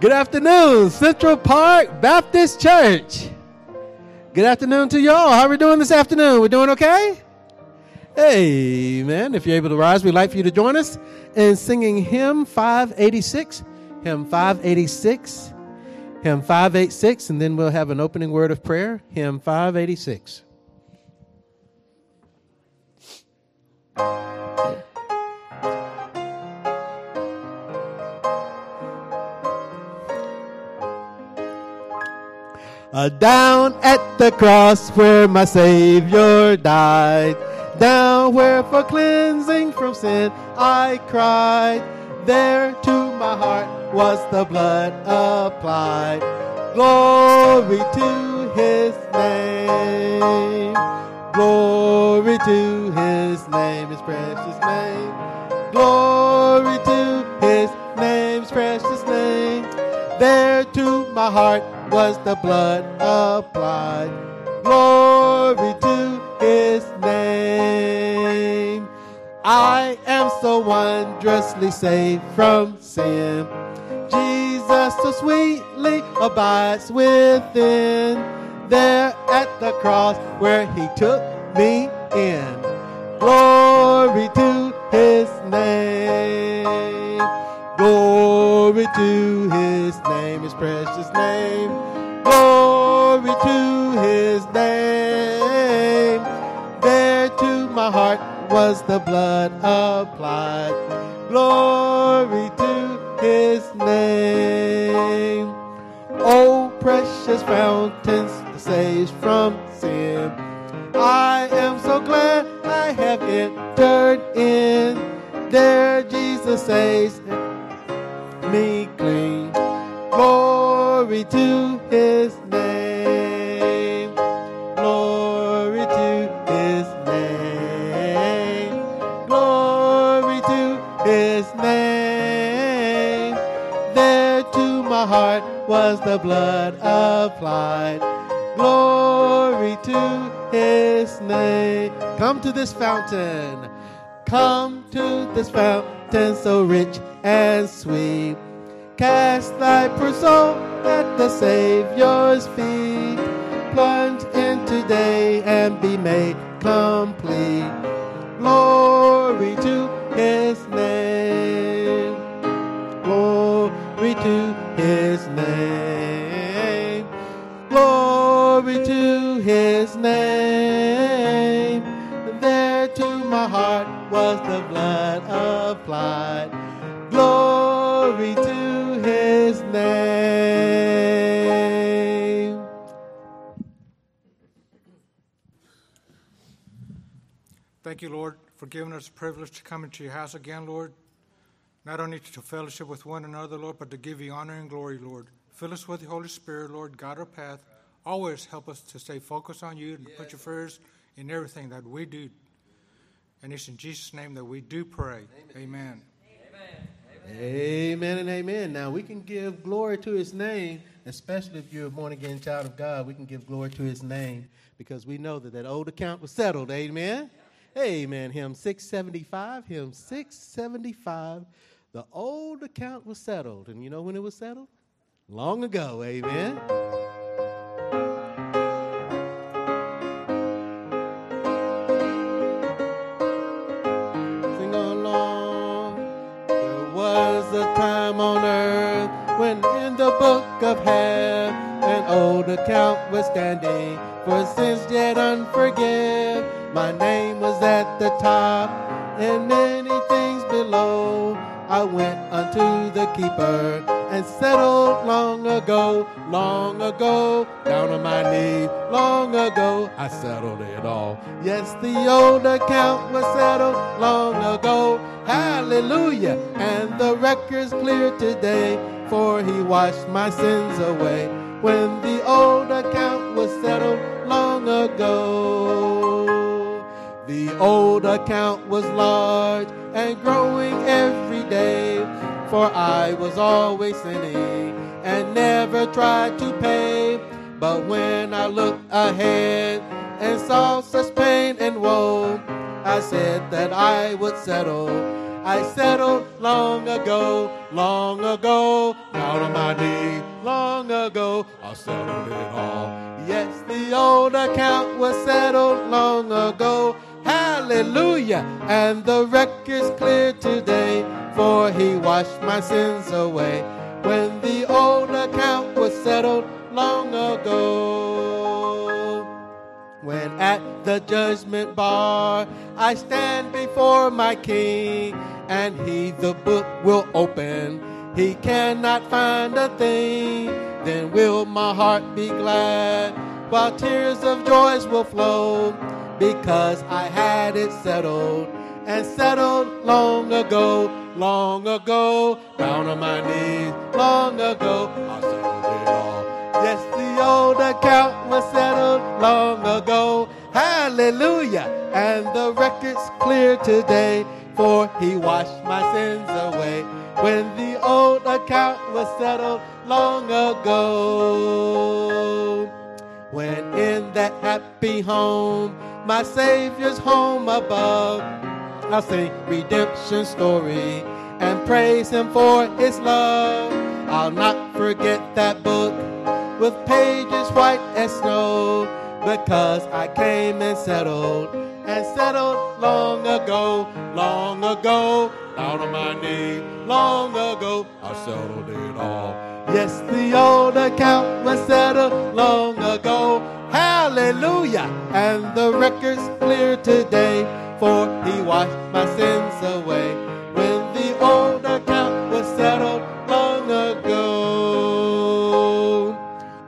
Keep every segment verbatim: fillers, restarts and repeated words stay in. Good afternoon, Central Park Baptist Church. Good afternoon to y'all. How are we doing this afternoon? We're doing okay? Amen. If you're able to rise, we'd like for you to join us in singing hymn five eighty-six, hymn five eighty-six, hymn five eighty-six, and then we'll have an opening word of prayer, hymn five eighty-six. Uh, down at the cross where my Savior died, down where for cleansing from sin I cried, there to my heart was the blood applied. Glory to His name, glory to His name, His precious name, glory to His name, His precious name, there to my heart was the blood applied. Glory to His name. I am so wondrously saved from sin. Jesus so sweetly abides within. There at the cross where He took me in. Glory to His name. Glory to His name, His precious name. Glory to His name. There to my heart was the blood applied. Glory to His name. Oh, precious fountains that saves from sin. I am so glad I have entered in. There Jesus saves me clean. Glory to His name. Glory to His name. Glory to His name. There to my heart was the blood applied. Glory to His name. Come to this fountain. Come to this fountain so rich and sweet. Cast thy poor soul at the Savior's feet. Plunge in today and be made complete. Glory to His name. Glory to His name. Glory to His name. There to my heart was the blood applied. Glory to His name. Thank you, Lord, for giving us the privilege to come into your house again, Lord. Not only to fellowship with one another, Lord, but to give you honor and glory, Lord. Fill us with the Holy Spirit, Lord. Guide our path. Always help us to stay focused on you and yes. Put you first in everything that we do. And it's in Jesus' name that we do pray. Amen. Amen. Amen and amen. Now, we can give glory to His name, especially if you're a born-again child of God. We can give glory to His name because we know that that old account was settled. Amen? Yeah. Amen. Hymn six seventy-five, hymn six seventy-five, the old account was settled. And you know when it was settled? Long ago. Amen? On earth, when in the book of heaven an old account was standing for sins yet unforgiven. My name was at the top, and many things below. I went unto the keeper and settled long ago, long ago, down on my knee, long ago, I settled it all. Yes, the old account was settled long ago, hallelujah, and the record's clear today, for He washed my sins away, when the old account was settled long ago. The old account was large and growing every day, for I was always sinning and never tried to pay. But when I looked ahead and saw such pain and woe, I said that I would settle I settled long ago, long ago, down on my knee, long ago, I settled it all. Yes, the old account was settled long ago. Hallelujah, and the record's clear today, for he washed my sins away. When the old account was settled long ago, when at the judgment bar I stand before my King, and he the book will open, he cannot find a thing. Then will my heart be glad, while tears of joys will flow, because I had it settled, and settled long ago, long ago, down on my knees, long ago, I settled it all. Yes, the old account was settled long ago, hallelujah, and the record's clear today, for he washed my sins away, when the old account was settled long ago. When in that happy home, my Savior's home above, I'll sing redemption story and praise him for his love. I'll not forget that book with pages white as snow, because I came and settled, and settled long ago, long ago, down on my knee, long ago, I settled it all. Yes, the old account was settled long ago, hallelujah, and the record's clear today, for he washed my sins away, when the old account was settled long ago.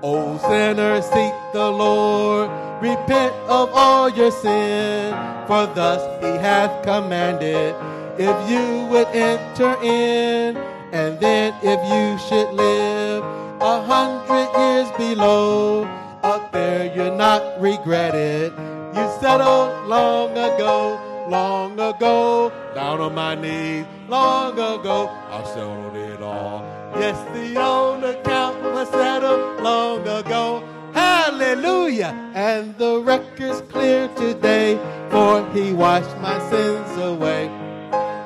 O sinner, seek the Lord, repent of all your sin, for thus he hath commanded, if you would enter in. And then if you should live a hundred years below, up there you're not regretted. You settled long ago, long ago, down on my knees, long ago, I settled it all. Yes, the old account was settled long ago, hallelujah, and the record's clear today, for he washed my sins away.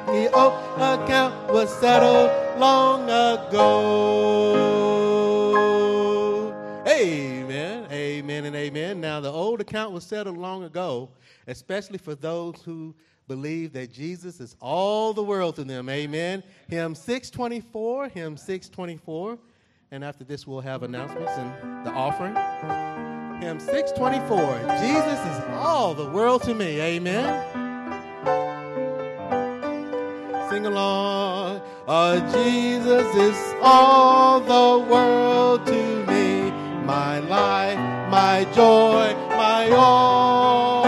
The old account was settled long ago. Amen, amen, and amen. Now, the old account was settled long ago, especially for those who believe that Jesus is all the world to them. Amen. Hymn six twenty-four, hymn six twenty-four. And after this, we'll have announcements and the offering. Hymn six twenty-four, Jesus is all the world to me. Amen. Sing along. Oh, Jesus is all the world to me, my life, my joy, my all.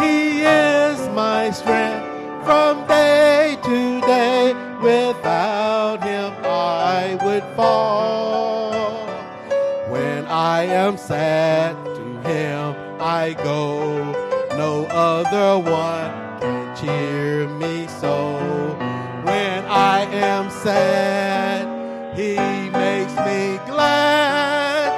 He is my strength from day to day. Without him I would fall. When I am sad, to him I go. No other one can cheer me so. I am sad, he makes me glad,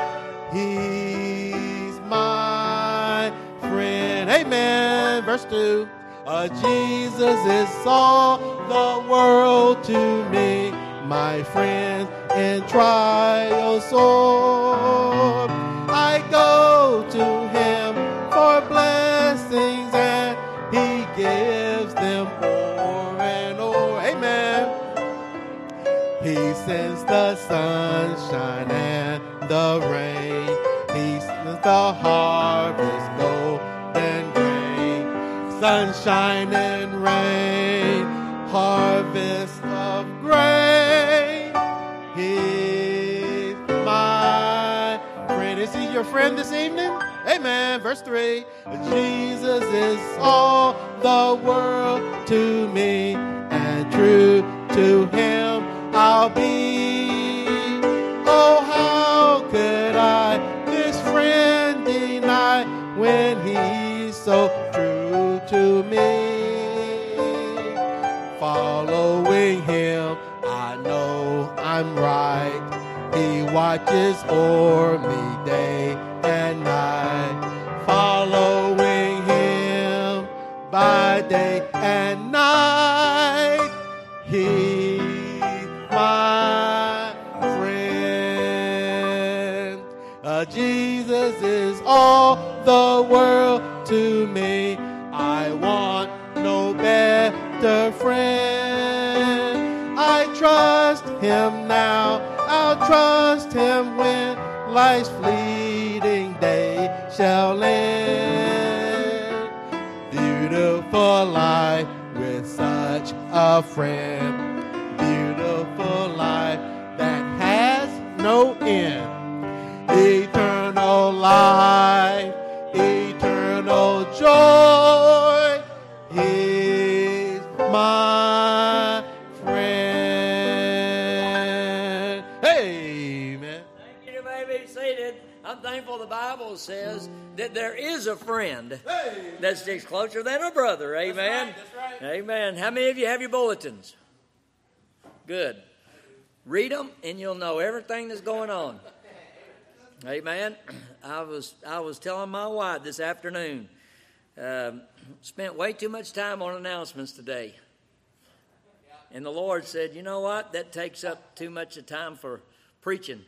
he's my friend. Amen. Verse two. Oh, Jesus is all the world to me, my friend in trial sore. I go to him for blessings, and he gives them more and more. Amen. He sends the sunshine and the rain. He sends the harvest, gold and grain. Sunshine and rain, harvest of grain. He's my friend. Is he your friend this evening? Amen. Verse three. Jesus is all the world to me, and true to him I'll be. Oh, how could I this friend deny, when he's so true to me? Following him, I know I'm right. He watches o'er me day and night. Following him by day and night. Uh, Jesus is all the world to me. I want no better friend. I trust him now. I'll trust him when life's fleeting day shall end. Beautiful life with such a friend. Beautiful life that has no end. Eternal life, eternal joy, he's my friend. Amen. Thank you, everybody be seated. I'm thankful the Bible says that there is a friend hey. that sticks closer than a brother. Amen. That's right, that's right. Amen. How many of you have your bulletins? Good. Read them and you'll know everything that's going on. Amen. I was I was telling my wife this afternoon, uh, spent way too much time on announcements today. And the Lord said, you know what? That takes up too much of time for preaching.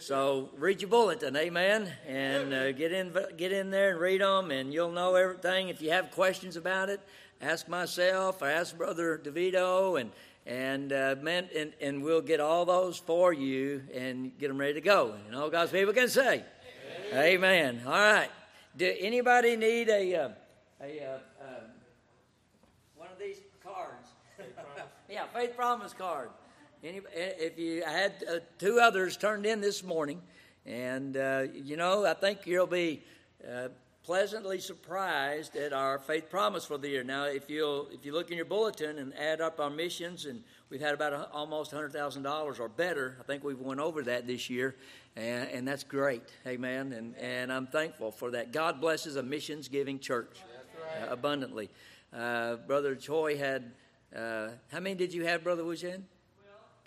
So read your bulletin, amen, and uh, get in get in there and read them, and you'll know everything. If you have questions about it, ask myself or ask Brother DeVito, and And, uh, man, and and we'll get all those for you and get them ready to go. And all God's people can say, amen. Amen. All right. Do anybody need a uh, a uh, um, one of these cards? Yeah, faith promise card. Any, if you, I had uh, two others turned in this morning, and uh, you know, I think you'll be uh, pleasantly surprised at our faith promise for the year. Now, if you'll if you look in your bulletin and add up our missions, and we've had about a, almost one hundred thousand dollars or better. I think we've went over that this year, and, and that's great. Amen. And and I'm thankful for that. God blesses a missions giving church that's right. uh, abundantly. Uh, Brother Choi had uh, how many did you have, Brother Wujin?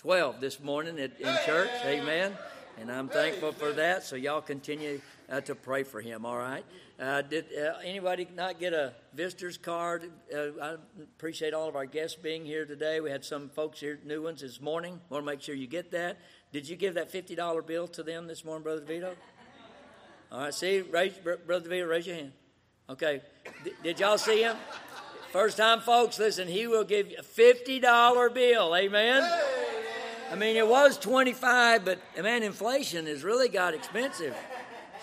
Twelve this morning at, in hey, church. Hey, amen. And I'm thankful for that. So y'all continue uh, to pray for him. All right. Uh, did uh, anybody not get a visitor's card? Uh, I appreciate all of our guests being here today. We had some folks here, new ones this morning. Want to make sure you get that. Did you give that fifty dollars bill to them this morning, Brother DeVito? All right. See, raise, Brother DeVito, raise your hand. Okay. D- did y'all see him? First time, folks. Listen, he will give you a fifty dollars bill. Amen. Hey! I mean, it was twenty-five, but man, inflation has really got expensive.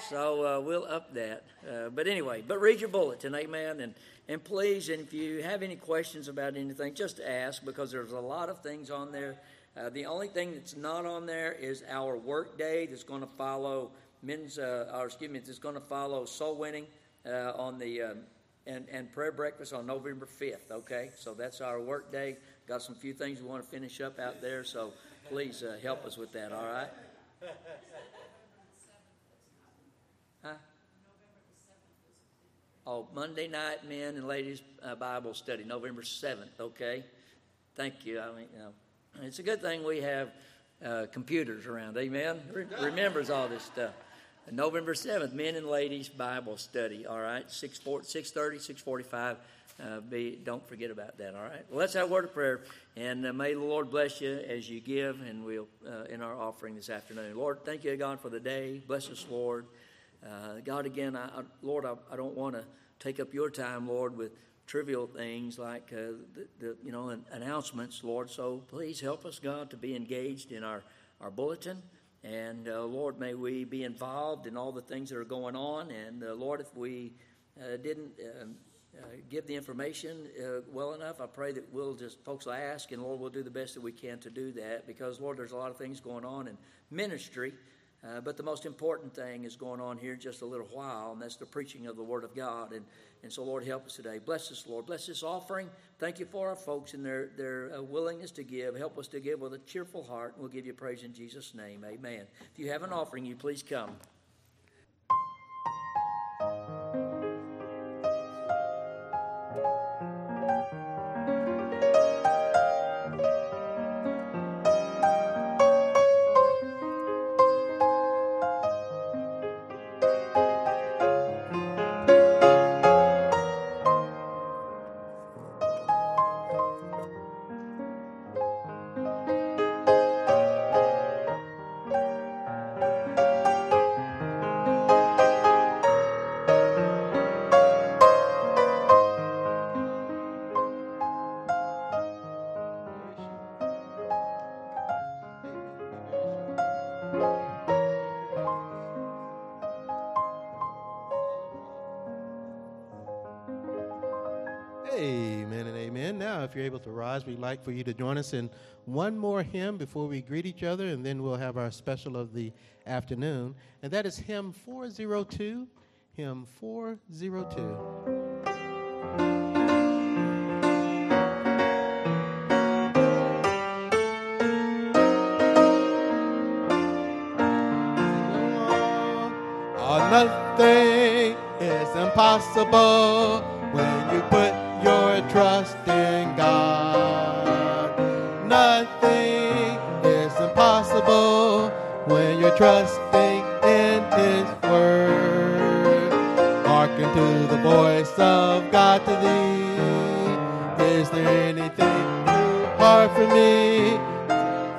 So uh, we'll up that. Uh, but anyway, but read your bulletin, amen. And and please, and if you have any questions about anything, just ask, because there's a lot of things on there. Uh, the only thing that's not on there is our work day that's going to follow men's, uh, or excuse me, that's going to follow soul winning uh, on the um, and and prayer breakfast on November fifth. Okay, so that's our work day. Got some few things we want to finish up out there, so. Please uh, help us with that, all right? Huh? Oh, Monday night men and ladies uh, Bible study, November seventh, okay? Thank you. I mean, you know, it's a good thing we have uh, computers around, amen? Re- remembers all this stuff. November seventh, men and ladies Bible study, all right? six thirty, six forty-five. Uh, be, don't forget about that, all right? Well, let's have a word of prayer, and uh, may the Lord bless you as you give, and we'll uh, in our offering this afternoon. Lord, thank you, God, for the day. Bless us, Lord. Uh, God, again, I, I, Lord, I, I don't want to take up your time, Lord, with trivial things like, uh, the, the, you know, an, announcements, Lord. So please help us, God, to be engaged in our, our bulletin. And, uh, Lord, may we be involved in all the things that are going on. And, uh, Lord, if we uh, didn't... Uh, Uh, give the information uh, well enough, I pray that we'll just, folks will ask, and Lord, we'll do the best that we can to do that, because Lord, there's a lot of things going on in ministry, uh, but the most important thing is going on here in just a little while, and that's the preaching of the Word of God, and, and so Lord, help us today. Bless us, Lord. Bless this offering. Thank you for our folks and their, their uh, willingness to give. Help us to give with a cheerful heart, and we'll give you praise in Jesus' name. Amen. If you have an offering, you please come. if you're able to rise, we'd like for you to join us in one more hymn before we greet each other, and then we'll have our special of the afternoon. And that is hymn four oh two, hymn four oh two. Nothing is impossible when you put your trust in God. Nothing is impossible when you're trusting in His Word. Hearken to the voice of God to thee. Is there anything too hard for me?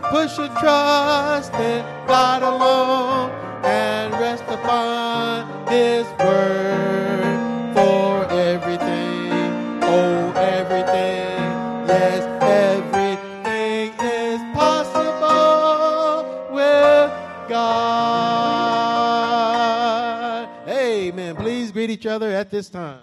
Push your trust in God alone and rest upon His Word for everything, oh everything, yes, everything is possible with God. Amen. Please greet each other at this time.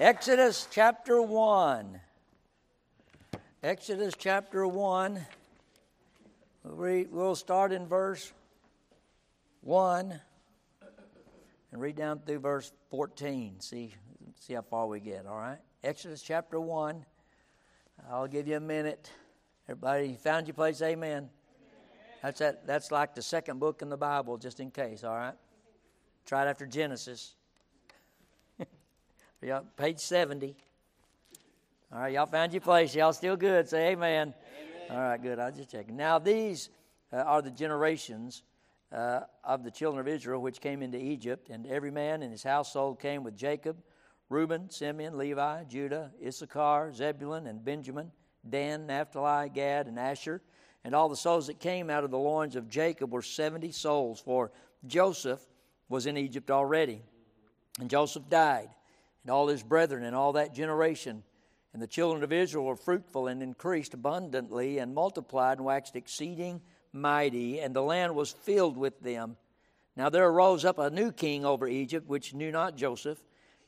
Exodus chapter one. Exodus chapter one, we'll start in verse one and read down through verse fourteen. See, see how far we get, all right? Exodus chapter one. I'll give you a minute. Everybody found your place? Amen. Amen. That's that, that's like the second book in the Bible, just in case, all right? It's right after Genesis. Yeah, page seventy. All right, y'all found your place. Y'all still good. Say amen. Amen. All right, good. I'll just check. Now these uh, are the generations uh, of the children of Israel which came into Egypt, and every man in his household came with Jacob, Reuben, Simeon, Levi, Judah, Issachar, Zebulun, and Benjamin, Dan, Naphtali, Gad, and Asher. And all the souls that came out of the loins of Jacob were seventy souls, for Joseph was in Egypt already. And Joseph died, and all his brethren, and all that generation. And the children of Israel were fruitful and increased abundantly and multiplied and waxed exceeding mighty, and the land was filled with them. Now there arose up a new king over Egypt, which knew not Joseph.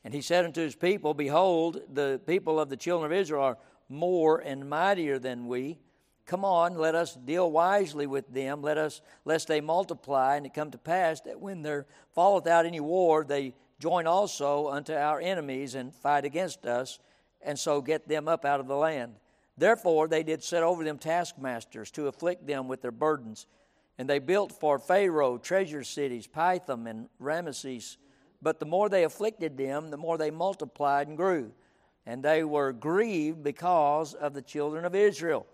And he said unto his people, Behold, the people of the children of Israel are more and mightier than we. Come on, let us deal wisely with them, let us lest they multiply. And it come to pass that when there falleth out any war, they join also unto our enemies and fight against us, and so get them up out of the land. Therefore they did set over them taskmasters to afflict them with their burdens. And they built for Pharaoh treasure cities, Pithom and Rameses. But the more they afflicted them, the more they multiplied and grew. And they were grieved because of the children of Israel.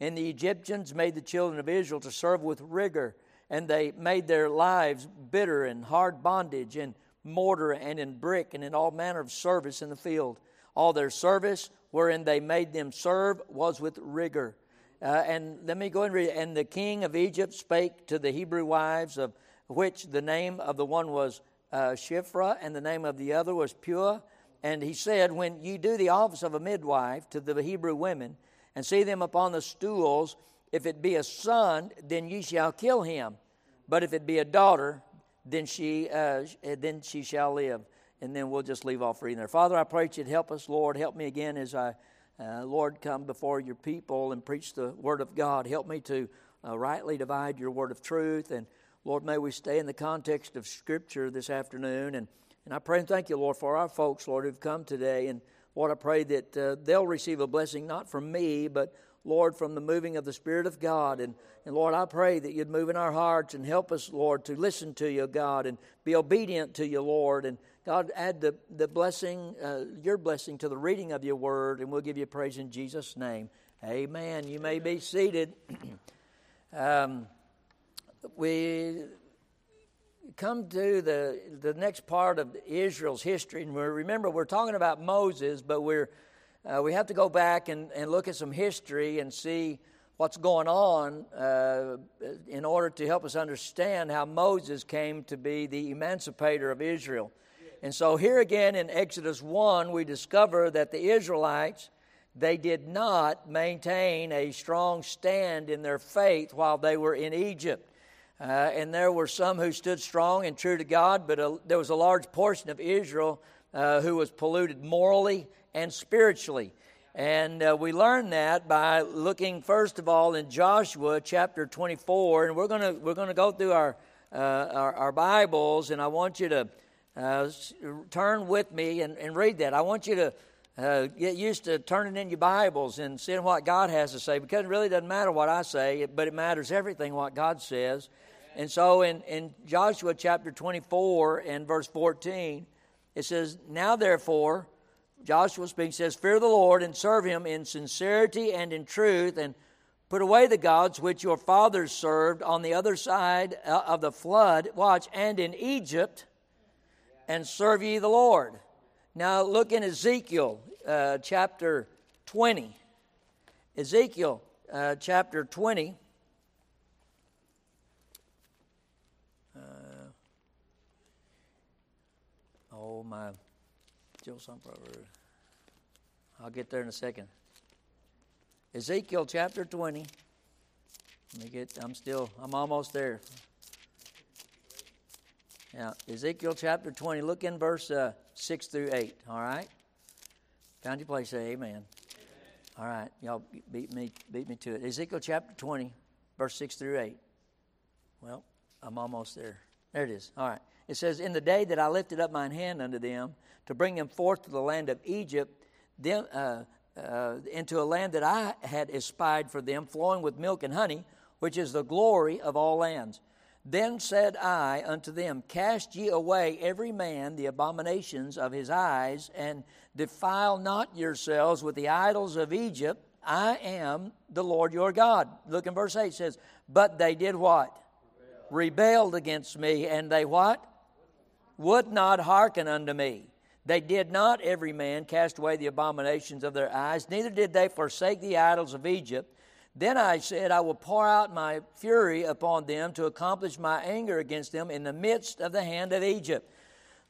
And the Egyptians made the children of Israel to serve with rigor. And they made their lives bitter and hard bondage, in mortar and in brick, and in all manner of service in the field. All their service, wherein they made them serve, was with rigor. Uh, and let me go and read it. And the king of Egypt spake to the Hebrew wives, of which the name of the one was uh, Shiphrah, and the name of the other was Pua. And he said, When ye do the office of a midwife to the Hebrew women, and see them upon the stools, if it be a son, then ye shall kill him. But if it be a daughter, then she, uh, then she shall live. And then we'll just leave off reading there. Father, I pray that you'd help us, Lord. Help me again as I, uh, Lord, come before your people and preach the word of God. Help me to uh, rightly divide your word of truth. And, Lord, may we stay in the context of Scripture this afternoon. And, and I pray and thank you, Lord, for our folks, Lord, who've come today. And, Lord, I pray that uh, they'll receive a blessing not from me, but, Lord, from the moving of the Spirit of God. And, and Lord, I pray that you'd move in our hearts and help us, Lord, to listen to you, God, and be obedient to you, Lord. And, God, add the, the blessing, uh, your blessing to the reading of your word, and we'll give you praise in Jesus' name. Amen. You may be seated. um, we come to the the next part of Israel's history, and we remember we're talking about Moses, but we're uh, we have to go back and, and look at some history and see what's going on uh, in order to help us understand how Moses came to be the emancipator of Israel. And so here again in Exodus one, we discover that the Israelites, they did not maintain a strong stand in their faith while they were in Egypt. Uh, and there were some who stood strong and true to God, but a, there was a large portion of Israel uh, who was polluted morally and spiritually. And uh, we learn that by looking first of all in Joshua chapter twenty-four, and we're gonna we're gonna go through our uh, our, our Bibles, and I want you to. Uh, turn with me and, and read that. I want you to uh, get used to turning in your Bibles and seeing what God has to say, because it really doesn't matter what I say, but it matters everything what God says. And so in, in Joshua chapter twenty-four and verse fourteen, it says, Now therefore, Joshua speaking, says, Fear the Lord and serve him in sincerity and in truth, and put away the gods which your fathers served on the other side of the flood, watch, and in Egypt, and serve ye the Lord. Now look in Ezekiel uh, chapter twenty. Ezekiel uh, chapter twenty. Uh, oh my. I'll get there in a second. Ezekiel chapter twenty. Let me get, I'm still, I'm almost there. Now, Ezekiel chapter twenty, look in verse uh, six through eight, all right? Found your place, say amen. Amen. All right, y'all beat me beat me to it. Ezekiel chapter twenty, verse six through eight. Well, I'm almost there. There it is. All right. It says, "In the day that I lifted up mine hand unto them to bring them forth to the land of Egypt, them uh, uh, into a land that I had espied for them, flowing with milk and honey, which is the glory of all lands. Then said I unto them, Cast ye away every man the abominations of his eyes, and defile not yourselves with the idols of Egypt. I am the Lord your God." Look in verse eight, it says, "But they did what? Rebelled, Rebelled against me, and they what? Would not hearken unto me. They did not every man cast away the abominations of their eyes, neither did they forsake the idols of Egypt. Then I said, I will pour out my fury upon them to accomplish my anger against them in the midst of the hand of Egypt."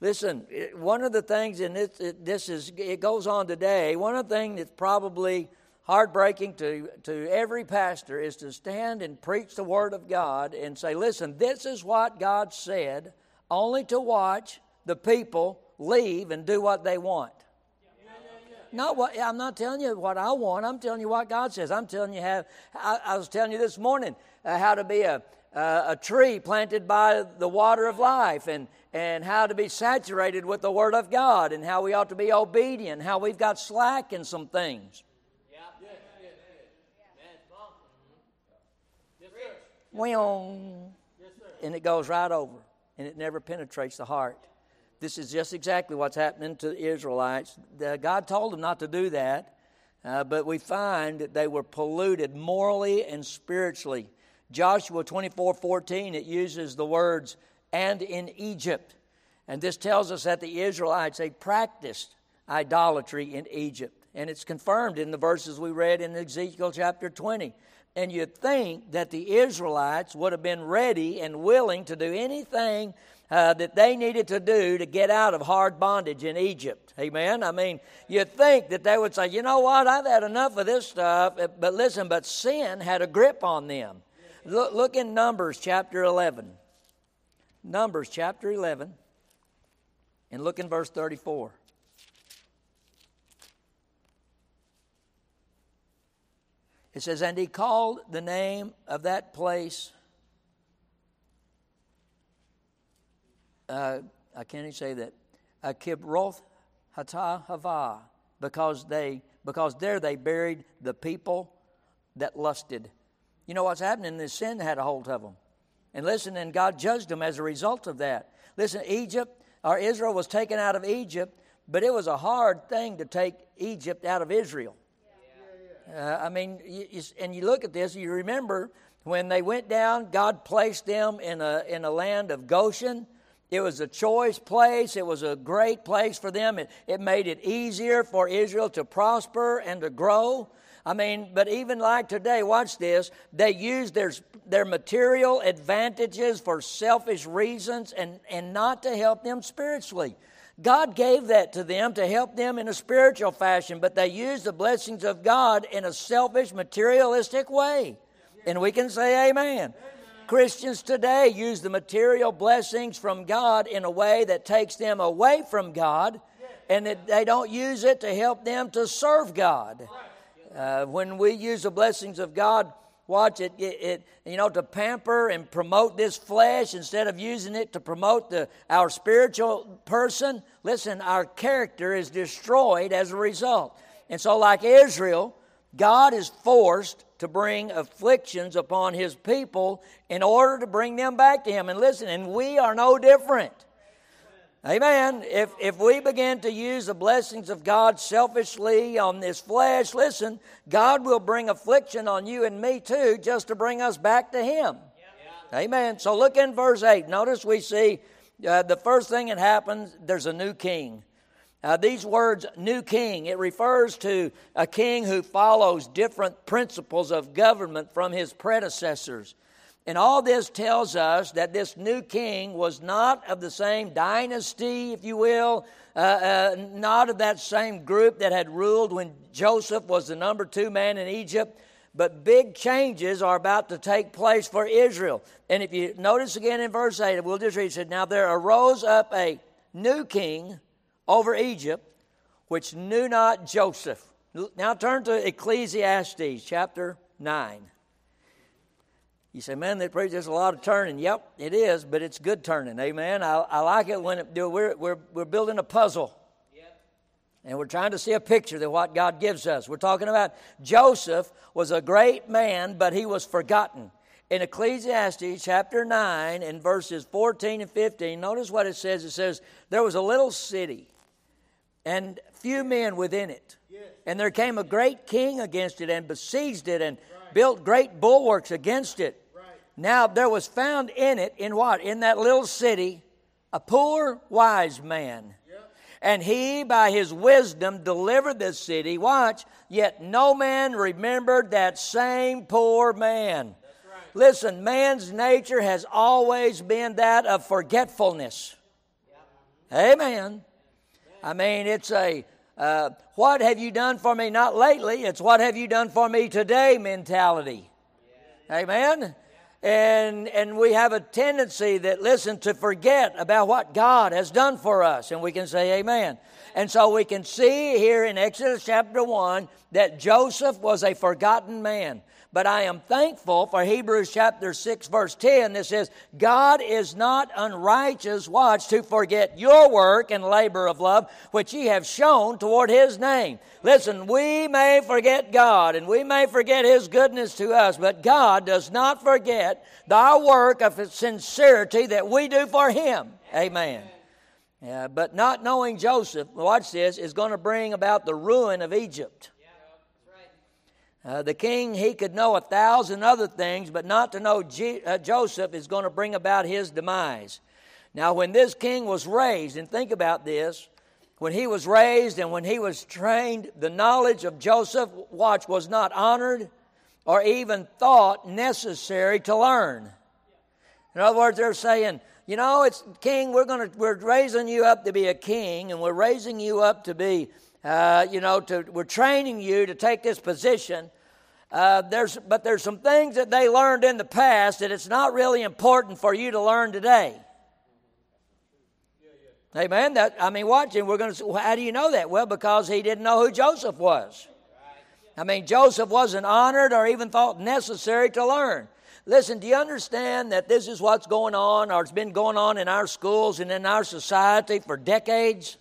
Listen, it, one of the things, and it, it, this is it goes on today, one of the things that's probably heartbreaking to, to every pastor is to stand and preach the Word of God and say, listen, this is what God said, only to watch the people leave and do what they want. Not what, I'm not telling you what I want. I'm telling you what God says. I'm telling you how. I, I was telling you this morning uh, how to be a uh, a tree planted by the water of life, and and how to be saturated with the Word of God, and how we ought to be obedient. How we've got slack in some things. Yeah. Yeah. Yeah. Yeah. Yeah. Well, yes, and it goes right over, and it never penetrates the heart. This is just exactly what's happening to the Israelites. The, God told them not to do that, uh, but we find that they were polluted morally and spiritually. Joshua twenty-four fourteen, it uses the words, "and in Egypt." And this tells us that the Israelites, they practiced idolatry in Egypt. And it's confirmed in the verses we read in Ezekiel chapter twenty. And you'd think that the Israelites would have been ready and willing to do anything Uh, that they needed to do to get out of hard bondage in Egypt. Amen? I mean, you'd think that they would say, you know what, I've had enough of this stuff. But listen, but sin had a grip on them. Look, look in Numbers chapter eleven. Numbers chapter eleven. And look in verse thirty-four. It says, "And he called the name of that place..." Uh, I can't even say that. Uh, Kibroth Hattaavah, because they because there they buried the people that lusted. You know what's happening? This sin had a hold of them, and listen, and God judged them as a result of that. Listen, Egypt or Israel was taken out of Egypt, but it was a hard thing to take Egypt out of Israel. Uh, I mean, you, you, and you look at this, you remember when they went down, God placed them in a in a land of Goshen. It was a choice place. It was a great place for them. It, it made it easier for Israel to prosper and to grow. I mean, but even like today, watch this. They used their their material advantages for selfish reasons and, and not to help them spiritually. God gave that to them to help them in a spiritual fashion, but they used the blessings of God in a selfish, materialistic way. And we can say amen. Christians today use the material blessings from God in a way that takes them away from God, and that they don't use it to help them to serve God. Uh, when we use the blessings of God, watch it, it, it, you know, to pamper and promote this flesh instead of using it to promote the, our spiritual person. Listen, our character is destroyed as a result. And so like Israel, God is forced to bring afflictions upon His people in order to bring them back to Him. And listen, and we are no different. Amen. If if we begin to use the blessings of God selfishly on this flesh, listen, God will bring affliction on you and me too, just to bring us back to Him. Yeah. Amen. So look in verse eight. Notice we see uh, the first thing that happens, there's a new king. Uh, these words, new king, it refers to a king who follows different principles of government from his predecessors. And all this tells us that this new king was not of the same dynasty, if you will, uh, uh, not of that same group that had ruled when Joseph was the number two man in Egypt. But big changes are about to take place for Israel. And if you notice again in verse eight, we'll just read, it said, "Now there arose up a new king over Egypt, which knew not Joseph." Now turn to Ecclesiastes chapter nine. You say, man, they preach, there's a lot of turning. Yep, it is, but it's good turning. Amen. I, I like it when it, we're, we're, we're building a puzzle. And we're trying to see a picture of what God gives us. We're talking about Joseph was a great man, but he was forgotten. In Ecclesiastes chapter nine and verses fourteen and fifteen, notice what it says. It says, there was a little city and few men within it. And there came a great king against it and besieged it and right. built great bulwarks against it. Right. Now there was found in it, in what? In that little city, a poor wise man. And he, by his wisdom, delivered the city. Watch. Yet no man remembered that same poor man. That's right. Listen, man's nature has always been that of forgetfulness. Yeah. Amen. Yeah. I mean, it's a, uh, what have you done for me? Not lately. It's what have you done for me today mentality. Yeah. Amen. And and we have a tendency that, listen, to forget about what God has done for us. And we can say amen. And so we can see here in Exodus chapter one that Joseph was a forgotten man. But I am thankful for Hebrews chapter six verse ten that says, God is not unrighteous, watch, to forget your work and labor of love, which ye have shown toward his name. Listen, we may forget God and we may forget his goodness to us, but God does not forget thy work of sincerity that we do for him. Amen. Yeah, but not knowing Joseph, watch this, is going to bring about the ruin of Egypt. Uh, the king, he could know a thousand other things, but not to know G- uh, Joseph is going to bring about his demise. Now, when this king was raised, and think about this, when he was raised and when he was trained, the knowledge of Joseph, watch, was not honored or even thought necessary to learn. In other words, they're saying, you know, it's king, we're going to, we're raising you up to be a king, and we're raising you up to be Uh, you know, to, we're training you to take this position. Uh, there's, but there's some things that they learned in the past that it's not really important for you to learn today. Yeah, yeah. Amen. That, I mean, watching, we're going to. How do you know that? Well, because he didn't know who Joseph was. Right. Yeah. I mean, Joseph wasn't honored or even thought necessary to learn. Listen, do you understand that this is what's going on, or it's been going on in our schools and in our society for decades?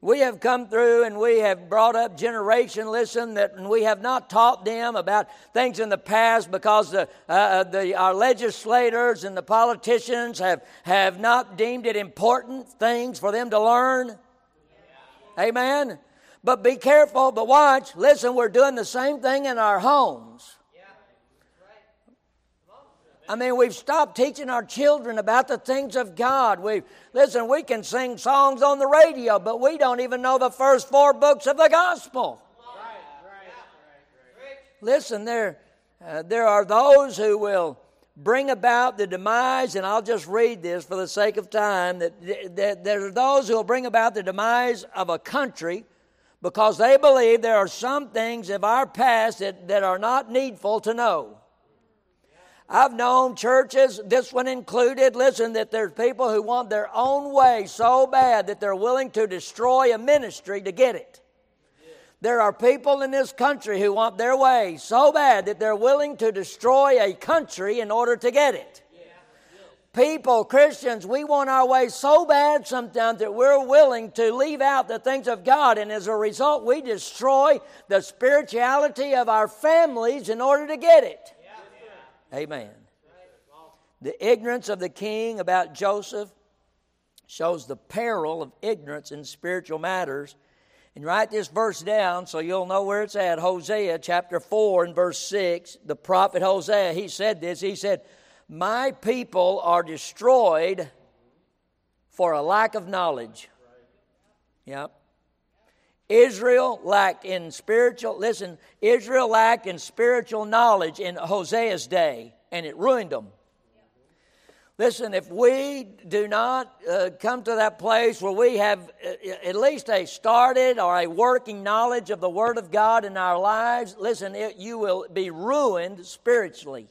We have come through and we have brought up generation, listen, that we have not taught them about things in the past because the, uh, the our legislators and the politicians have, have not deemed it important things for them to learn. Yeah. Amen? But be careful, but watch, listen, we're doing the same thing in our homes. Yeah. Right. I mean, we've stopped teaching our children about the things of God. We've listen, we can sing songs on the radio, but we don't even know the first four books of the gospel. Right, right, right, right. Listen, there, uh, there are those who will bring about the demise, and I'll just read this for the sake of time, that, that there are those who will bring about the demise of a country because they believe there are some things of our past that, that are not needful to know. I've known churches, this one included, listen, that there's people who want their own way so bad that they're willing to destroy a ministry to get it. Yeah. There are people in this country who want their way so bad that they're willing to destroy a country in order to get it. Yeah. Yeah. People, Christians, we want our way so bad sometimes that we're willing to leave out the things of God, and as a result, we destroy the spirituality of our families in order to get it. Amen. The ignorance of the king about Joseph shows the peril of ignorance in spiritual matters. And write this verse down so you'll know where it's at. Hosea chapter four and verse six. The prophet Hosea, he said this. He said, my people are destroyed for a lack of knowledge. Yep. Israel lacked in spiritual, listen, Israel lacked in spiritual knowledge in Hosea's day, and it ruined them. Listen, if we do not uh, come to that place where we have uh, at least a started or a working knowledge of the Word of God in our lives, listen, it, you will be ruined spiritually.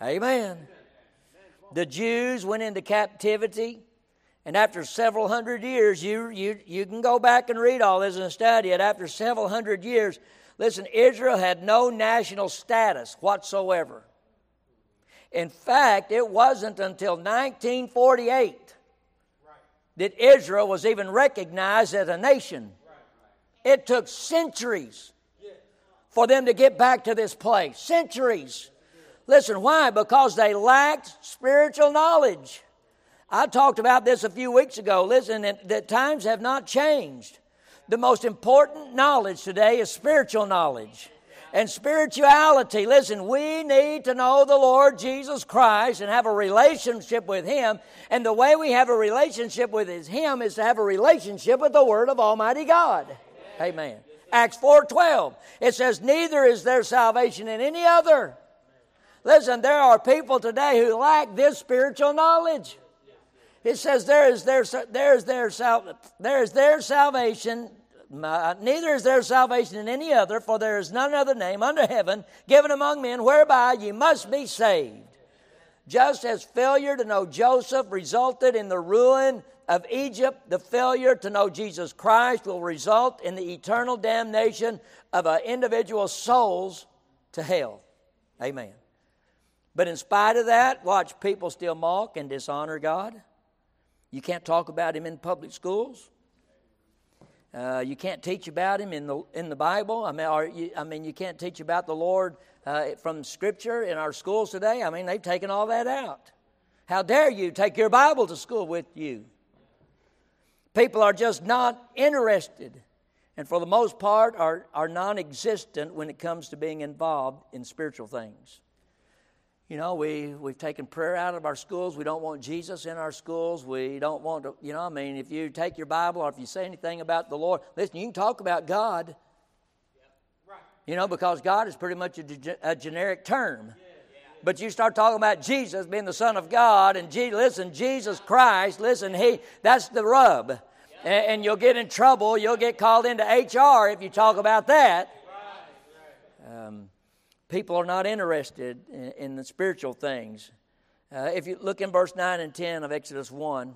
Yeah. Amen. The Jews went into captivity. And after several hundred years, you, you, you can go back and read all this and study it. After several hundred years, listen, Israel had no national status whatsoever. In fact, it wasn't until nineteen forty-eight that Israel was even recognized as a nation. It took centuries for them to get back to this place. Centuries. Listen, why? Because they lacked spiritual knowledge. I talked about this a few weeks ago. Listen, the times have not changed. The most important knowledge today is spiritual knowledge. And spirituality, listen, we need to know the Lord Jesus Christ and have a relationship with Him. And the way we have a relationship with Him is to have a relationship with the Word of Almighty God. Amen. Amen. Acts four twelve, it says, neither is there salvation in any other. Listen, there are people today who lack this spiritual knowledge. It says there is their, there is their, there is their salvation, neither is there salvation in any other, for there is none other name under heaven given among men whereby you must be saved. Just as failure to know Joseph resulted in the ruin of Egypt, the failure to know Jesus Christ will result in the eternal damnation of an individual's souls to hell. Amen. But in spite of that, watch, people still mock and dishonor God. You can't talk about Him in public schools. Uh, you can't teach about Him in the in the Bible. I mean, or you, I mean, you can't teach about the Lord uh, from Scripture in our schools today. I mean, they've taken all that out. How dare you take your Bible to school with you? People are just not interested, and for the most part, are are non-existent when it comes to being involved in spiritual things. You know, we, we've taken prayer out of our schools. We don't want Jesus in our schools. We don't want to, you know, I mean, if you take your Bible or if you say anything about the Lord, listen, you can talk about God. Yep. Right. You know, because God is pretty much a, de- a generic term. Yeah. Yeah. But you start talking about Jesus being the Son of God and, Je- listen, Jesus Christ, listen, he that's the rub. Yep. And, and you'll get in trouble. You'll get called into H R if you talk about that. Right. Um. People are not interested in, in the spiritual things. Uh, if you look in verse nine and ten of Exodus one,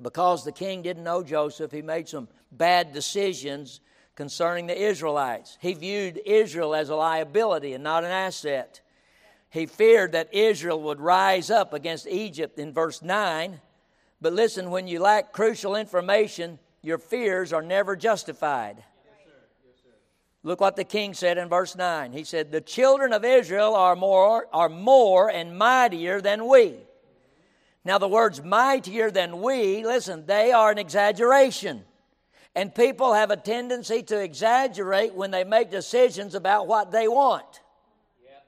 because the king didn't know Joseph, he made some bad decisions concerning the Israelites. He viewed Israel as a liability and not an asset. He feared that Israel would rise up against Egypt in verse nine. But listen, when you lack crucial information, your fears are never justified. Look what the king said in verse nine. He said, the children of Israel are more are more and mightier than we. Now the words mightier than we, listen, they are an exaggeration. And people have a tendency to exaggerate when they make decisions about what they want. Yep.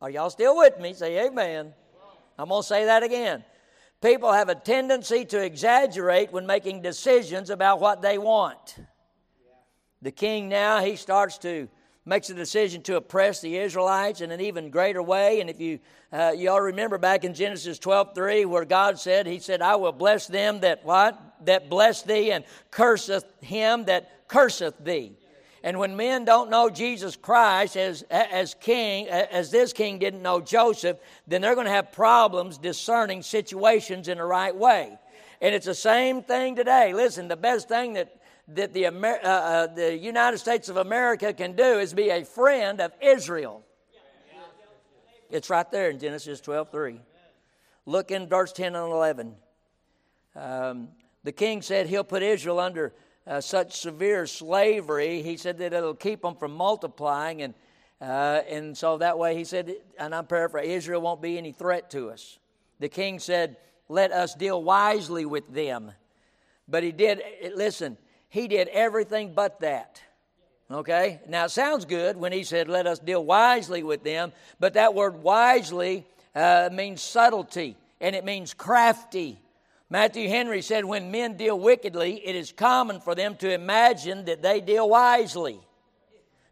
Are y'all still with me? Say amen. I'm going to say that again. People have a tendency to exaggerate when making decisions about what they want. The king now, he starts to, makes a decision to oppress the Israelites in an even greater way. And if you, uh, you all remember back in Genesis twelve three where God said, he said, I will bless them that, what? That bless thee and curseth him that curseth thee. And when men don't know Jesus Christ as, as king, as this king didn't know Joseph, then they're going to have problems discerning situations in the right way. And it's the same thing today. Listen, the best thing that that the, Amer- uh, uh, the United States of America can do is be a friend of Israel. It's right there in Genesis twelve three. Look in verse ten and eleven. Um, the king said he'll put Israel under uh, such severe slavery. He said that it'll keep them from multiplying. And, uh, and so that way he said, and I'm paraphrasing, Israel won't be any threat to us. The king said, let us deal wisely with them. But he did, listen, he did everything but that, okay? Now, it sounds good when he said, let us deal wisely with them, but that word wisely uh, means subtlety, and it means crafty. Matthew Henry said, when men deal wickedly, it is common for them to imagine that they deal wisely.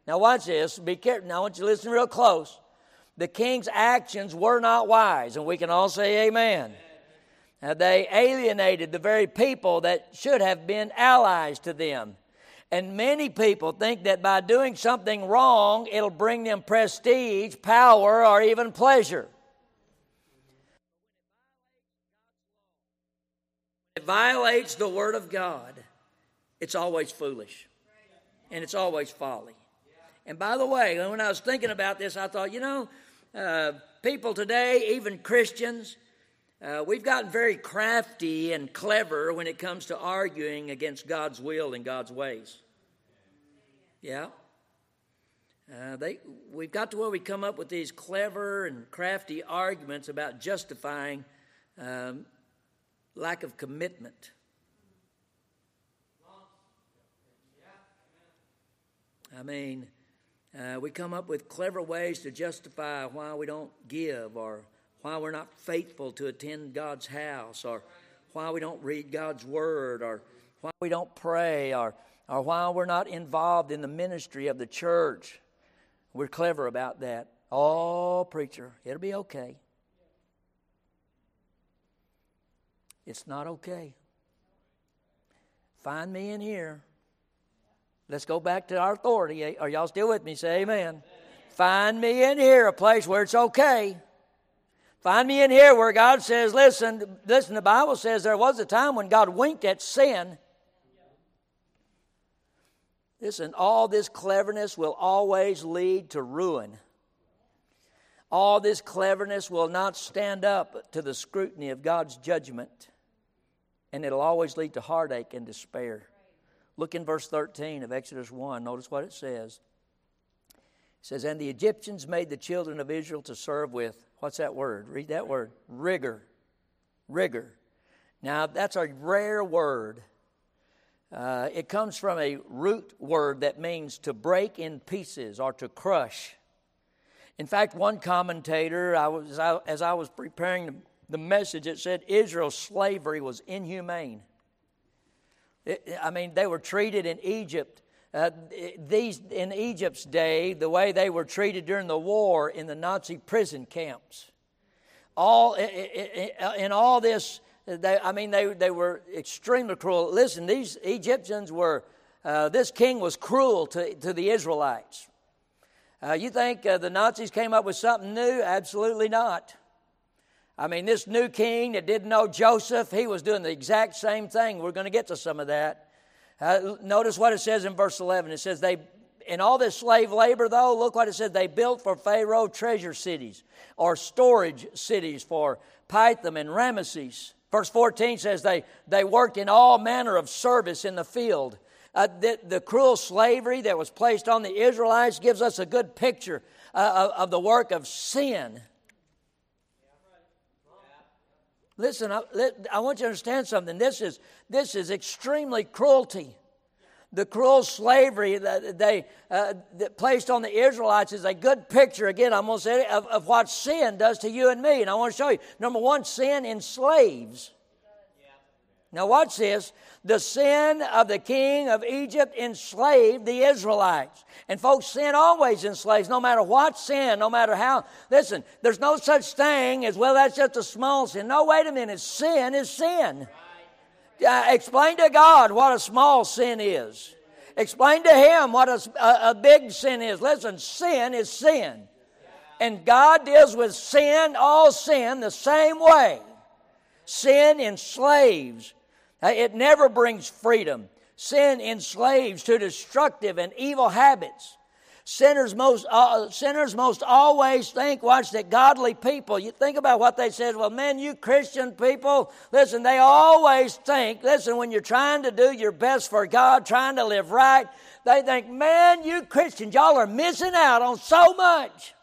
Now, watch this. Be careful. Now, I want you to listen real close. The king's actions were not wise, and we can all say amen. Now, they alienated the very people that should have been allies to them. And many people think that by doing something wrong, it'll bring them prestige, power, or even pleasure. it violates the word of God, it's always foolish. And it's always folly. And by the way, when I was thinking about this, I thought, you know, uh, people today, even Christians, uh, we've gotten very crafty and clever when it comes to arguing against God's will and God's ways. Yeah. Uh, they, we've got to where we come up with these clever and crafty arguments about justifying um, lack of commitment. I mean, uh, we come up with clever ways to justify why we don't give, or why we're not faithful to attend God's house, or why we don't read God's word, or why we don't pray, or, or why we're not involved in the ministry of the church. We're clever about that. Oh, preacher, it'll be okay. It's not okay. Find me in here. Let's go back to our authority. Are y'all still with me? Say amen. Amen. Find me in here, a place where it's okay. Find me in here where God says, listen, listen, the Bible says there was a time when God winked at sin. Listen, all this cleverness will always lead to ruin. All this cleverness will not stand up to the scrutiny of God's judgment. And it'll always lead to heartache and despair. Look in verse thirteen of Exodus one. Notice what it says. It says, and the Egyptians made the children of Israel to serve with, what's that word? Read that word. Rigor. Rigor. Now, that's a rare word. Uh, it comes from a root word that means to break in pieces or to crush. In fact, one commentator, I was, I, as I was preparing the, the message, it said Israel's slavery was inhumane. I mean, they were treated in Egypt. Uh, these in Egypt's day, the way they were treated during the war in the Nazi prison camps. All in all this, they, I mean, they they were extremely cruel. Listen, these Egyptians were. Uh, this king was cruel to to the Israelites. Uh, you think uh, the Nazis came up with something new? Absolutely not. I mean, this new king that didn't know Joseph, he was doing the exact same thing. We're going to get to some of that. Uh, notice what it says in verse eleven. It says, they, in all this slave labor, though, look what it said. They built for Pharaoh treasure cities or storage cities for Pithom and Rameses. Verse fourteen says they, they worked in all manner of service in the field. Uh, the, the cruel slavery that was placed on the Israelites gives us a good picture uh, of, of the work of sin. Listen, I, I want you to understand something. This is this is extremely cruelty. The cruel slavery that they uh, that placed on the Israelites is a good picture, again, I'm going to say, of, of what sin does to you and me. And I want to show you. Number one, sin enslaves. Yeah. Now watch this. The sin of the king of Egypt enslaved the Israelites. And folks, sin always enslaves, no matter what sin, no matter how. Listen, there's no such thing as, well, that's just a small sin. No, wait a minute. Sin is sin. Uh, explain to God what a small sin is. Explain to Him what a, a, a big sin is. Listen, sin is sin. And God deals with sin, all sin, the same way. Sin enslaves. It never brings freedom. Sin enslaves to destructive and evil habits. Sinners most uh, sinners most always think, watch, that godly people, you think about what they said, well, man, you Christian people, listen, they always think, listen, when you're trying to do your best for God, trying to live right, they think, man, you Christians, y'all are missing out on so much.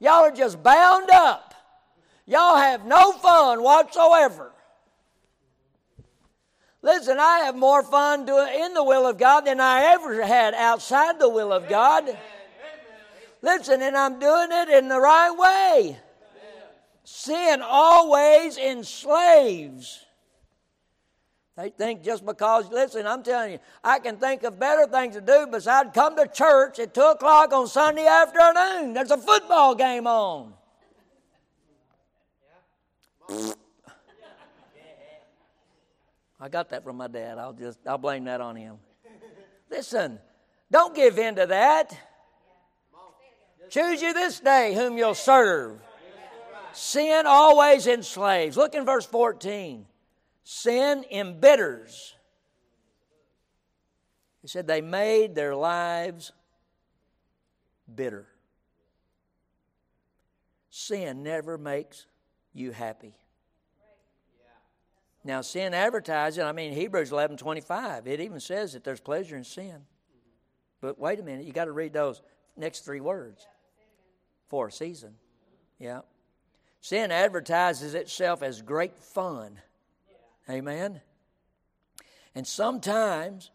Y'all are just bound up. Y'all have no fun whatsoever. Listen, I have more fun doing in the will of God than I ever had outside the will of God. Amen. Listen, and I'm doing it in the right way. Amen. Sin always enslaves. They think just because, listen, I'm telling you, I can think of better things to do besides come to church at two o'clock on Sunday afternoon. There's a football game on. Yeah. I got that from my dad. I'll just, I'll blame that on him. Listen, don't give in to that. Choose you this day whom you'll serve. Sin always enslaves. Look in verse fourteen. Sin embitters. He said they made their lives bitter. Sin never makes you happy. Now, sin advertises, I mean, Hebrews eleven twenty-five, it even says that there's pleasure in sin. But wait a minute, you got to read those next three words. For a season. Yeah. Sin advertises itself as great fun. Amen? And sometimes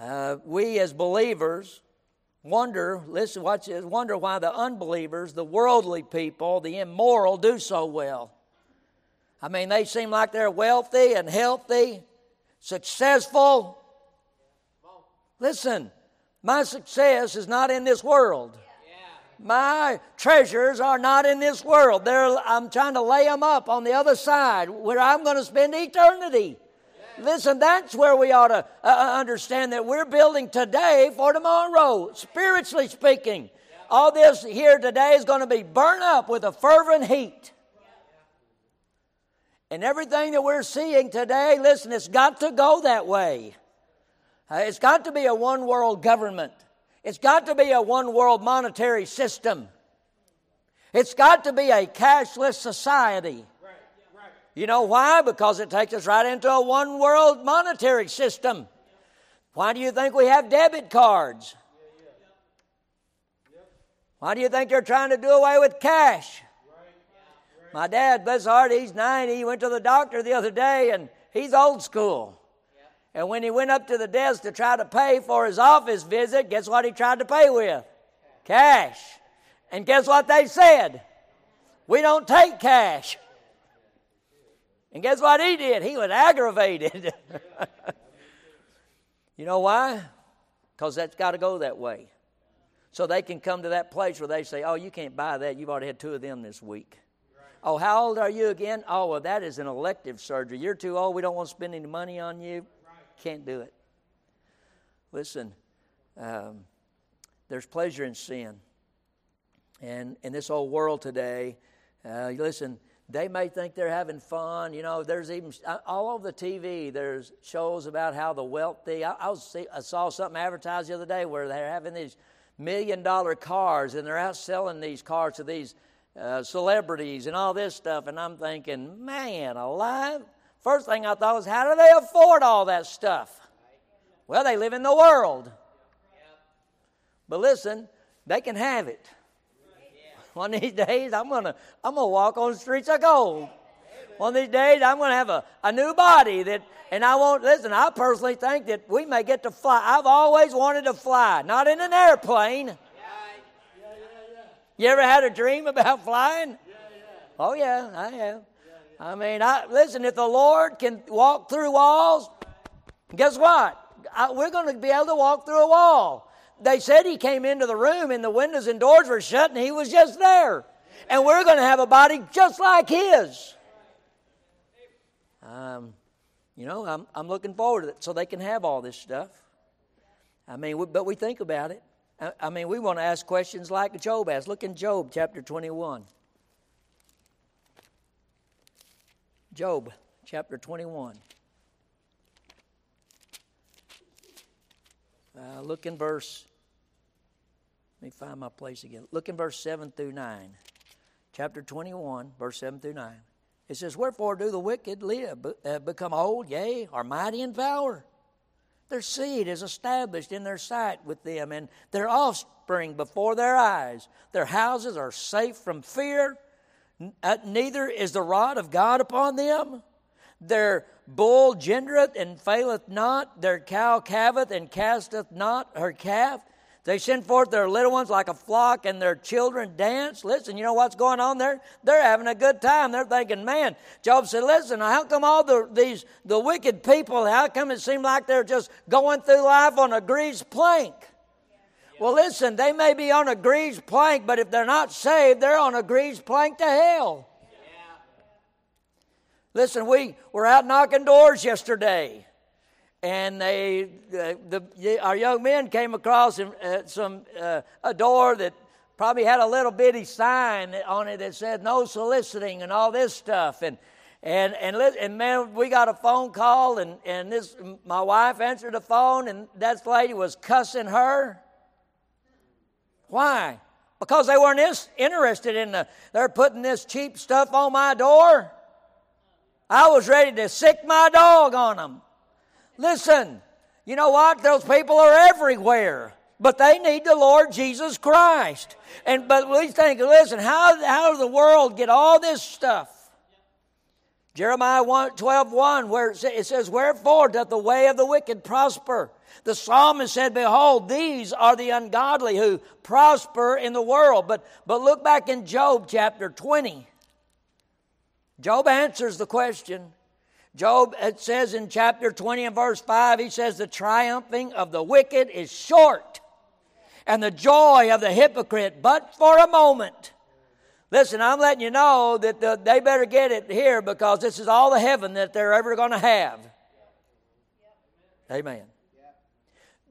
uh, we as believers wonder, listen, watch this, wonder why the unbelievers, the worldly people, the immoral do so well. I mean, they seem like they're wealthy and healthy, successful. Listen, my success is not in this world. My treasures are not in this world. They're, I'm trying to lay them up on the other side where I'm going to spend eternity. Yeah. Listen, that's where we ought to uh, understand that we're building today for tomorrow, spiritually speaking. Yeah. All this here today is going to be burned up with a fervent heat. Yeah. And everything that we're seeing today, listen, it's got to go that way. Uh, it's got to be a one-world government. It's got to be a one-world monetary system. It's got to be a cashless society. Right, yeah, right. You know why? Because it takes us right into a one-world monetary system. Yeah. Why do you think we have debit cards? Yeah, yeah. Yeah. Why do you think they're trying to do away with cash? Right, yeah, right. My dad, bless his heart, he's ninety. He went to the doctor the other day, and he's old school. And when he went up to the desk to try to pay for his office visit, guess what he tried to pay with? Cash. And guess what they said? We don't take cash. And guess what he did? He was aggravated. You know why? Because that's got to go that way. So they can come to that place where they say, oh, you can't buy that. You've already had two of them this week. Oh, how old are you again? Oh, well, that is an elective surgery. You're too old. We don't want to spend any money on you. Can't do it. Listen, um, there's pleasure in sin. And in this old world today, uh, listen, they may think they're having fun. You know, there's even, all over the T V, there's shows about how the wealthy, I, I, was see, I saw something advertised the other day where they're having these million-dollar cars, and they're out selling these cars to these uh, celebrities and all this stuff. And I'm thinking, man, alive? First thing I thought was, how do they afford all that stuff? Well, they live in the world. But listen, they can have it. One of these days, I'm going to I'm gonna walk on the streets of gold. One of these days, I'm going to have a, a new body. that, And I won't, listen, I personally think that we may get to fly. I've always wanted to fly, not in an airplane. You ever had a dream about flying? Oh, yeah, I have. I mean, I, listen, if the Lord can walk through walls, guess what? I, we're going to be able to walk through a wall. They said he came into the room and the windows and doors were shut and he was just there. And we're going to have a body just like his. Um, you know, I'm, I'm looking forward to it so they can have all this stuff. I mean, we, but we think about it. I, I mean, we want to ask questions like Job asked. Look in Job chapter twenty-one. Job chapter twenty-one. Uh, look in verse, let me find my place again. Look in verse seven through nine. Chapter twenty-one, verse seven through nine. It says, wherefore do the wicked live, uh, become old, yea, are mighty in power? Their seed is established in their sight with them, and their offspring before their eyes. Their houses are safe from fear. Neither is the rod of God upon them. Their bull gendereth and faileth not. Their cow calveth and casteth not her calf. They send forth their little ones like a flock, and their children dance. Listen, you know what's going on there? They're having a good time. They're thinking, man, Job said, listen, how come all the, these the wicked people, how come it seems like they're just going through life on a greased plank? Well, listen, they may be on a greased plank, but if they're not saved, they're on a greased plank to hell. Yeah. Listen, we were out knocking doors yesterday, and they, uh, the, the, our young men came across in, uh, some uh, a door that probably had a little bitty sign on it that said, no soliciting and all this stuff. And And and and man, we got a phone call, and, and this my wife answered the phone, and that lady was cussing her. Why? Because they weren't is, interested in the, they're putting this cheap stuff on my door. I was ready to sick my dog on them. Listen, you know what? Those people are everywhere. But they need the Lord Jesus Christ. And but we think, listen, how how does the world get all this stuff? Jeremiah twelve one, where it says, "Wherefore doth the way of the wicked prosper?" The psalmist said, "Behold, these are the ungodly who prosper in the world." But but look back in Job chapter twenty. Job answers the question. Job, it says in chapter twenty and verse five, he says, "The triumphing of the wicked is short, and the joy of the hypocrite but for a moment." Listen, I'm letting you know that the, they better get it here, because this is all the heaven that they're ever going to have. Amen.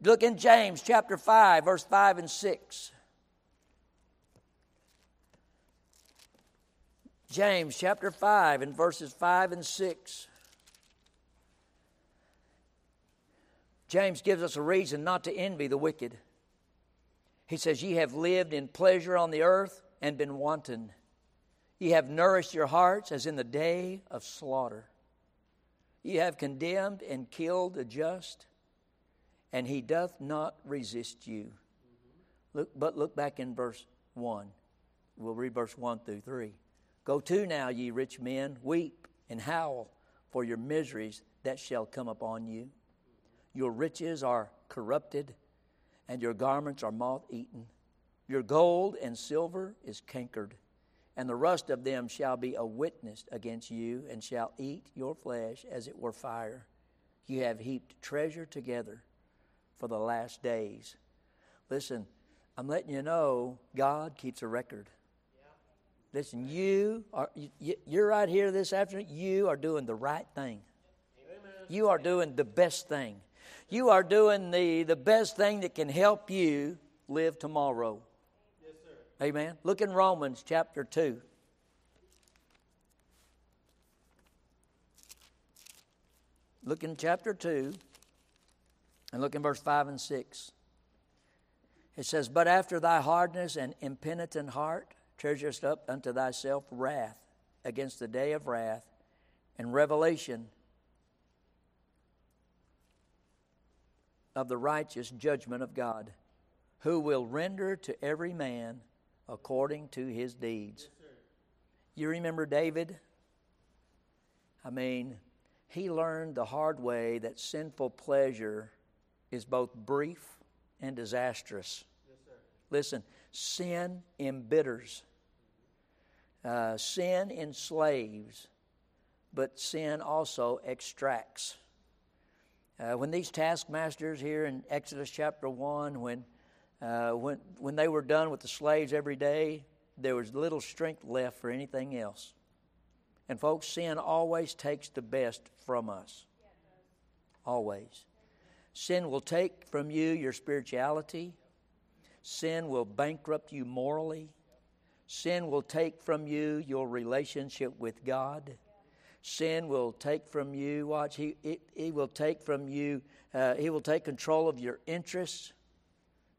Look in James chapter five, verse five and six. James chapter five and verses five and six. James gives us a reason not to envy the wicked. He says, "Ye have lived in pleasure on the earth, and been wanton. Ye have nourished your hearts as in the day of slaughter. Ye have condemned and killed the just, and he doth not resist you." Look, but look back in verse one. We'll read verse one through three. "Go to now, ye rich men, weep and howl for your miseries that shall come upon you. Your riches are corrupted, and your garments are moth-eaten. Your gold and silver is cankered, and the rust of them shall be a witness against you, and shall eat your flesh as it were fire. You have heaped treasure together for the last days." Listen, I'm letting you know God keeps a record. Listen, you are you're right here this afternoon. You are doing the right thing. You are doing the best thing. You are doing the, the best thing that can help you live tomorrow. Amen. Look in Romans chapter two. Look in chapter two and look in verse five and six. It says, "But after thy hardness and impenitent heart treasurest up unto thyself wrath against the day of wrath and revelation of the righteous judgment of God, who will render to every man according to his deeds." Yes, you remember David? I mean, he learned the hard way that sinful pleasure is both brief and disastrous. Yes, sir. Listen, sin embitters. Uh, sin enslaves, but sin also extracts. Uh, when these taskmasters here in Exodus chapter one, when Uh, when when they were done with the slaves every day, there was little strength left for anything else. And folks, sin always takes the best from us. Always. Sin will take from you your spirituality. Sin will bankrupt you morally. Sin will take from you your relationship with God. Sin will take from you, watch, he, it, he will take from you, uh, he will take control of your interests.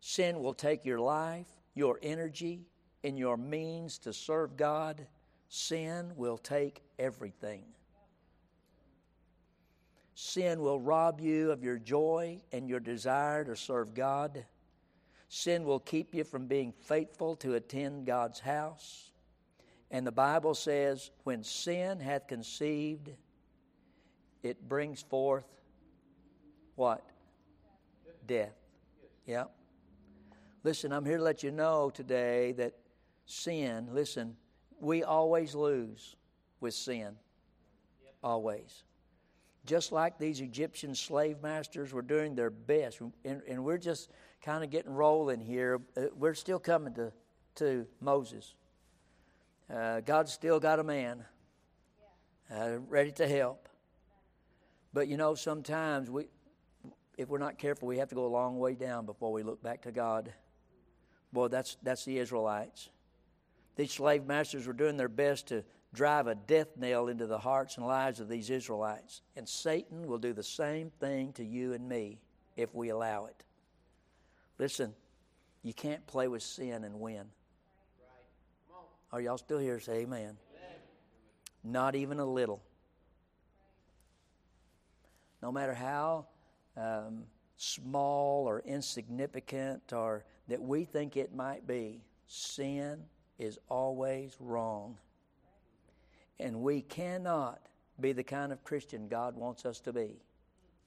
Sin will take your life, your energy, and your means to serve God. Sin will take everything. Sin will rob you of your joy and your desire to serve God. Sin will keep you from being faithful to attend God's house. And the Bible says, when sin hath conceived, it brings forth what? Death. Yeah. Listen, I'm here to let you know today that sin, listen, we always lose with sin. Always. Just like these Egyptian slave masters were doing their best, and, and we're just kind of getting rolling here. We're still coming to, to Moses. Uh, God's still got a man uh, ready to help. But, you know, sometimes we, if we're not careful, we have to go a long way down before we look back to God. Boy, that's that's the Israelites. These slave masters were doing their best to, drive a death nail into the hearts and lives of these Israelites. And Satan will do the same thing to you and me if we allow it. Listen, you can't play with sin and win. Are y'all still here? Say amen. Amen. Not even a little. No matter how um, small or insignificant or that we think it might be, sin is always wrong. And we cannot be the kind of Christian God wants us to be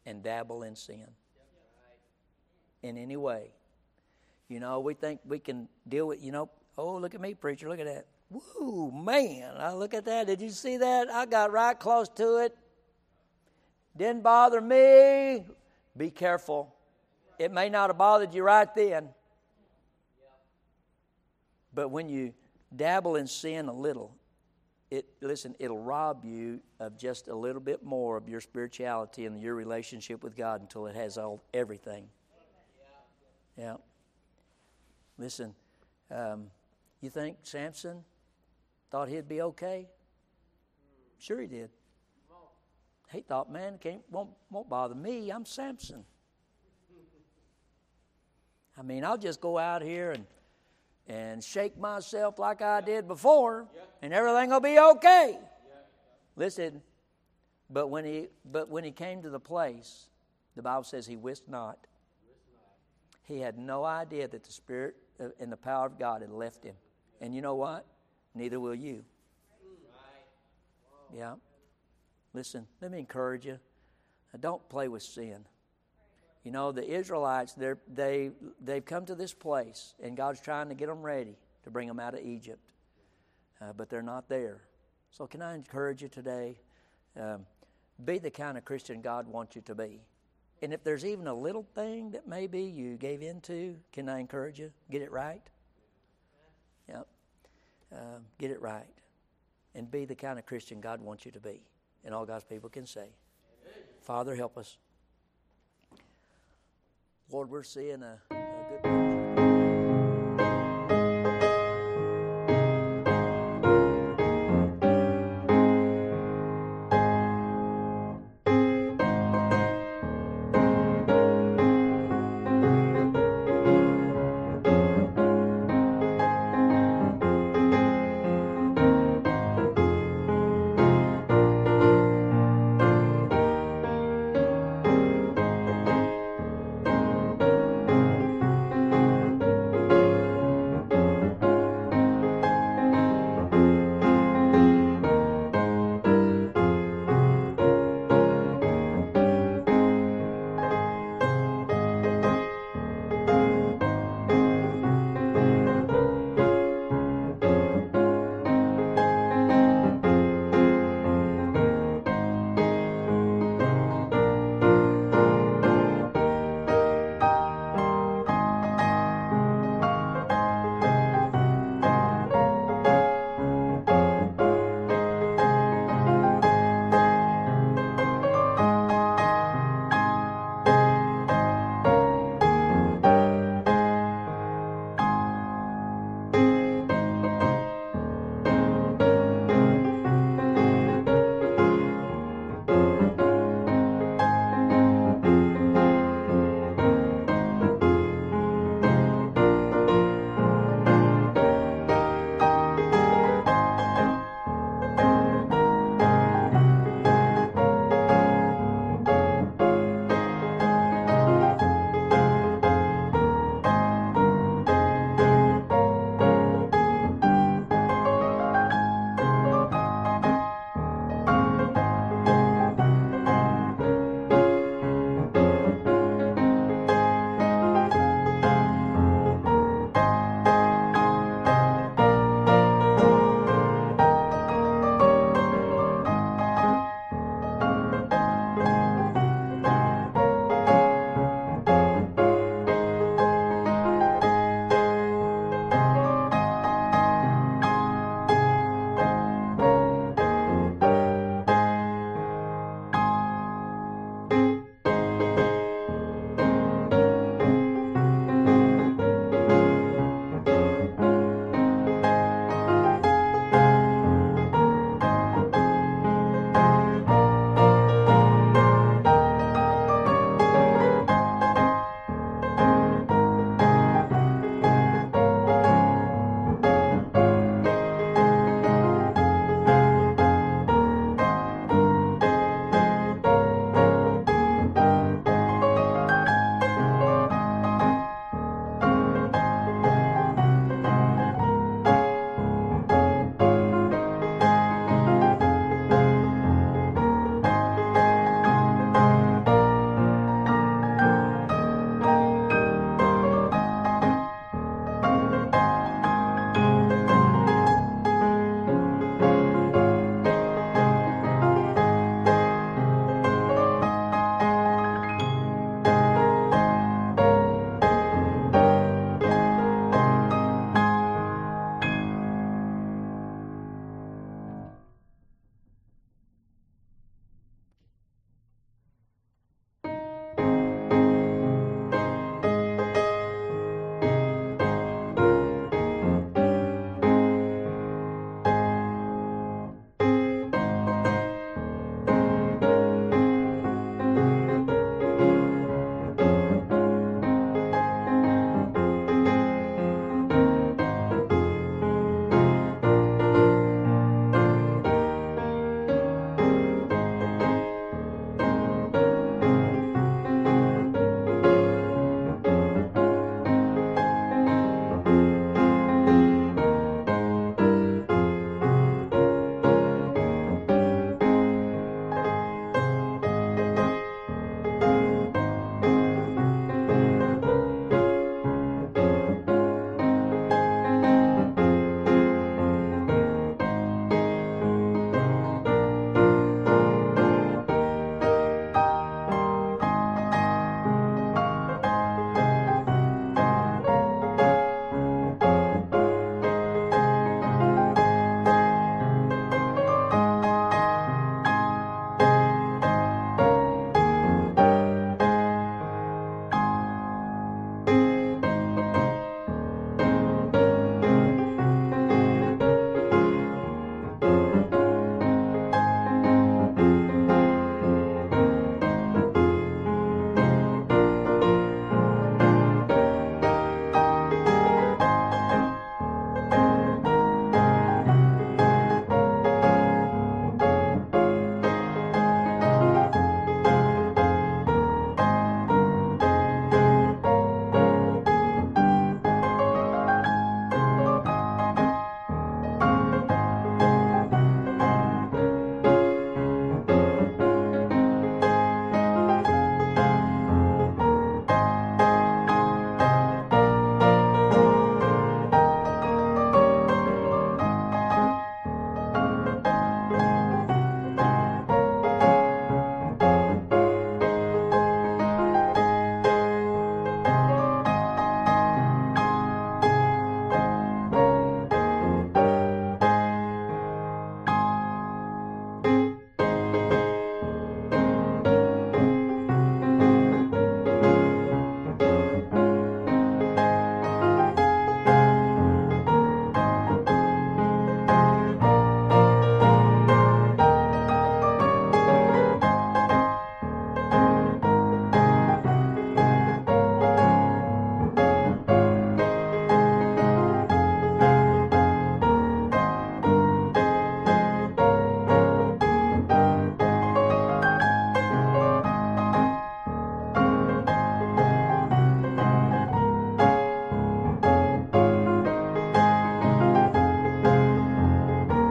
and dabble in sin in any way. You know, we think we can deal with, you know, oh, look at me, preacher, look at that. Woo, man, I look at that. Did you see that? I got right close to it. Didn't bother me. Be careful. It may not have bothered you right then. But when you dabble in sin a little, it listen, it'll rob you of just a little bit more of your spirituality and your relationship with God until it has all everything. Yeah. Listen, um, you think Samson thought he'd be okay? Sure he did. He thought, man, can't won't, won't bother me. I'm Samson. I mean, I'll just go out here and and shake myself like I did before, and everything will be okay. Listen, but when he but when he came to the place, the Bible says he wist not. He had no idea that the Spirit and the power of God had left him. And you know what? Neither will you. Yeah. Listen, let me encourage you. Don't play with sin. You know, the Israelites, they're, they, they've come to this place, and God's trying to get them ready to bring them out of Egypt. Uh, but they're not there. So can I encourage you today? Um, be the kind of Christian God wants you to be. And if there's even a little thing that maybe you gave in to, can I encourage you? Get it right. Yep. Um, get it right. And be the kind of Christian God wants you to be. And all God's people can say, amen. Father, help us. Lord, we're seeing a, a good